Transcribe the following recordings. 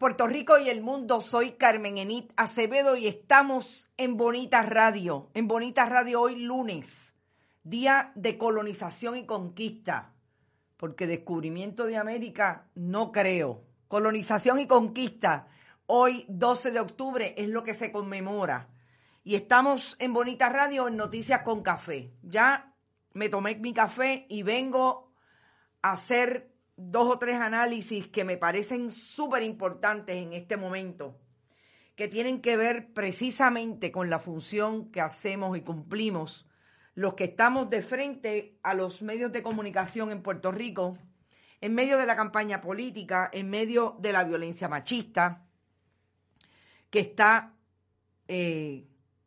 Puerto Rico y el mundo, soy Carmen Enid Acevedo y estamos en Bonita Radio. En Bonita Radio hoy lunes, día de colonización y conquista, porque descubrimiento de América no creo. Colonización y conquista, hoy 12 de octubre es lo que se conmemora. Y estamos en Bonita Radio en Noticias con Café. Ya me tomé mi café y vengo a hacer dos o tres análisis que me parecen súper importantes en este momento, que tienen que ver precisamente con la función que hacemos y cumplimos los que estamos de frente a los medios de comunicación en Puerto Rico, en medio de la campaña política, en medio de la violencia machista que está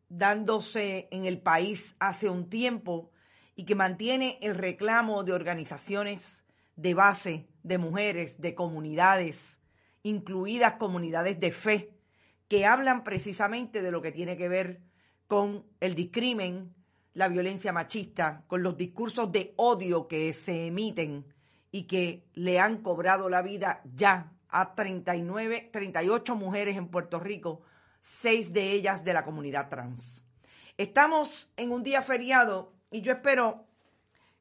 dándose en el país hace un tiempo y que mantiene el reclamo de organizaciones de base, de mujeres, de comunidades, incluidas comunidades de fe, que hablan precisamente de lo que tiene que ver con el discrimen, la violencia machista, con los discursos de odio que se emiten y que le han cobrado la vida ya a 38 mujeres en Puerto Rico, 6 de ellas de la comunidad trans. Estamos en un día feriado y yo espero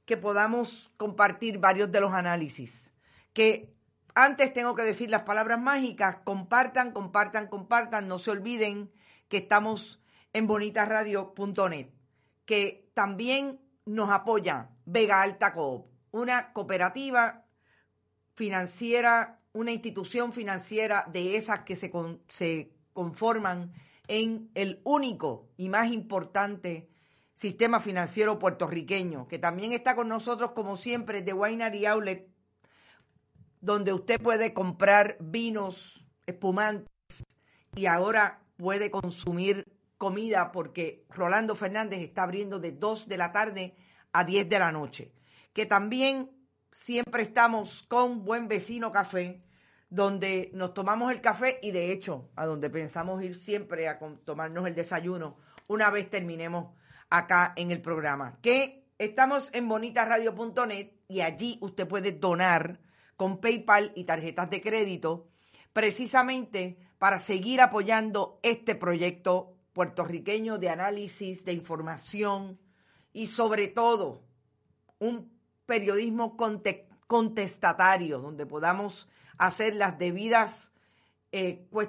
que podamos compartir varios de los análisis, que antes tengo que decir las palabras mágicas: compartan, compartan, compartan, no se olviden que estamos en bonitasradio.net, que también nos apoya Vega Alta Coop, una cooperativa financiera, una institución financiera de esas que se conforman en el único y más importante sistema financiero puertorriqueño, que también está con nosotros, como siempre, The Winery Outlet, donde usted puede comprar vinos, espumantes, y ahora puede consumir comida, porque Rolando Fernández está abriendo de 2 de la tarde a 10 de la noche. Que también siempre estamos con Buen Vecino Café, donde nos tomamos el café y, de hecho, a donde pensamos ir siempre a tomarnos el desayuno una vez terminemos acá en el programa. Que estamos en bonitaradio.net y allí usted puede donar con PayPal y tarjetas de crédito precisamente para seguir apoyando este proyecto puertorriqueño de análisis, de información y, sobre todo, un periodismo contestatario donde podamos hacer las debidas,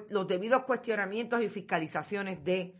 los debidos cuestionamientos y fiscalizaciones de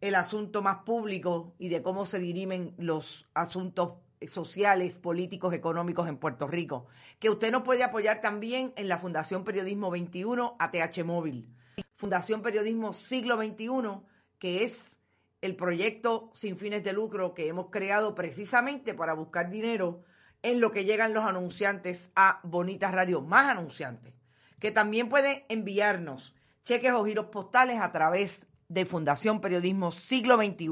el asunto más público y de cómo se dirimen los asuntos sociales, políticos, económicos en Puerto Rico. Que usted nos puede apoyar también en la Fundación Periodismo 21, ATH Móvil. Fundación Periodismo Siglo 21, que es el proyecto sin fines de lucro que hemos creado precisamente para buscar dinero en lo que llegan los anunciantes a Bonita Radio, más anunciantes, que también pueden enviarnos cheques o giros postales a través de Fundación Periodismo Siglo XXI,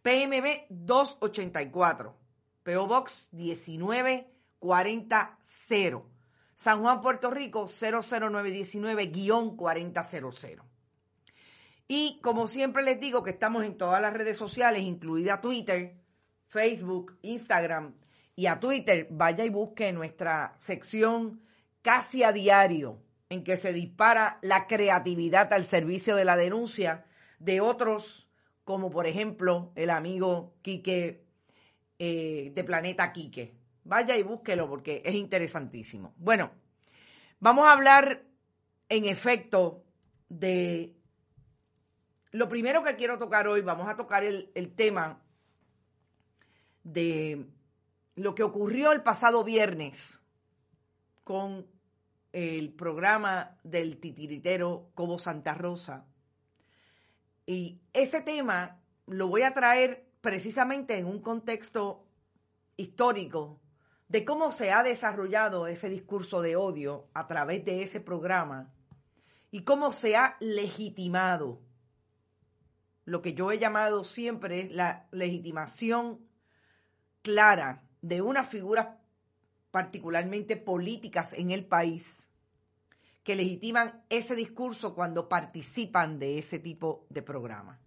PMB 284, PO Box 19400, San Juan, Puerto Rico 00919-4000. Y como siempre les digo que estamos en todas las redes sociales, incluida Twitter, Facebook, Instagram. Y a Twitter, vaya y busque nuestra sección Casi a Diario, en que se dispara la creatividad al servicio de la denuncia de otros, como por ejemplo el amigo Quique, de Planeta Quique. Vaya y búsquelo porque es interesantísimo. Bueno, vamos a hablar en efecto de lo primero que quiero tocar hoy. Vamos a tocar el tema de lo que ocurrió el pasado viernes con el programa del titiritero Cobo Santa Rosa. Y ese tema lo voy a traer precisamente en un contexto histórico de cómo se ha desarrollado ese discurso de odio a través de ese programa y cómo se ha legitimado lo que yo he llamado siempre la legitimación clara de unas figuras particularmente políticas en el país que legitiman ese discurso cuando participan de ese tipo de programa.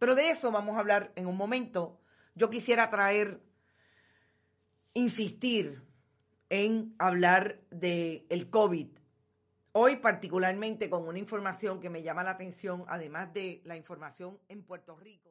Pero de eso vamos a hablar en un momento. Yo quisiera insistir en hablar del COVID. Hoy particularmente con una información que me llama la atención, además de la información en Puerto Rico.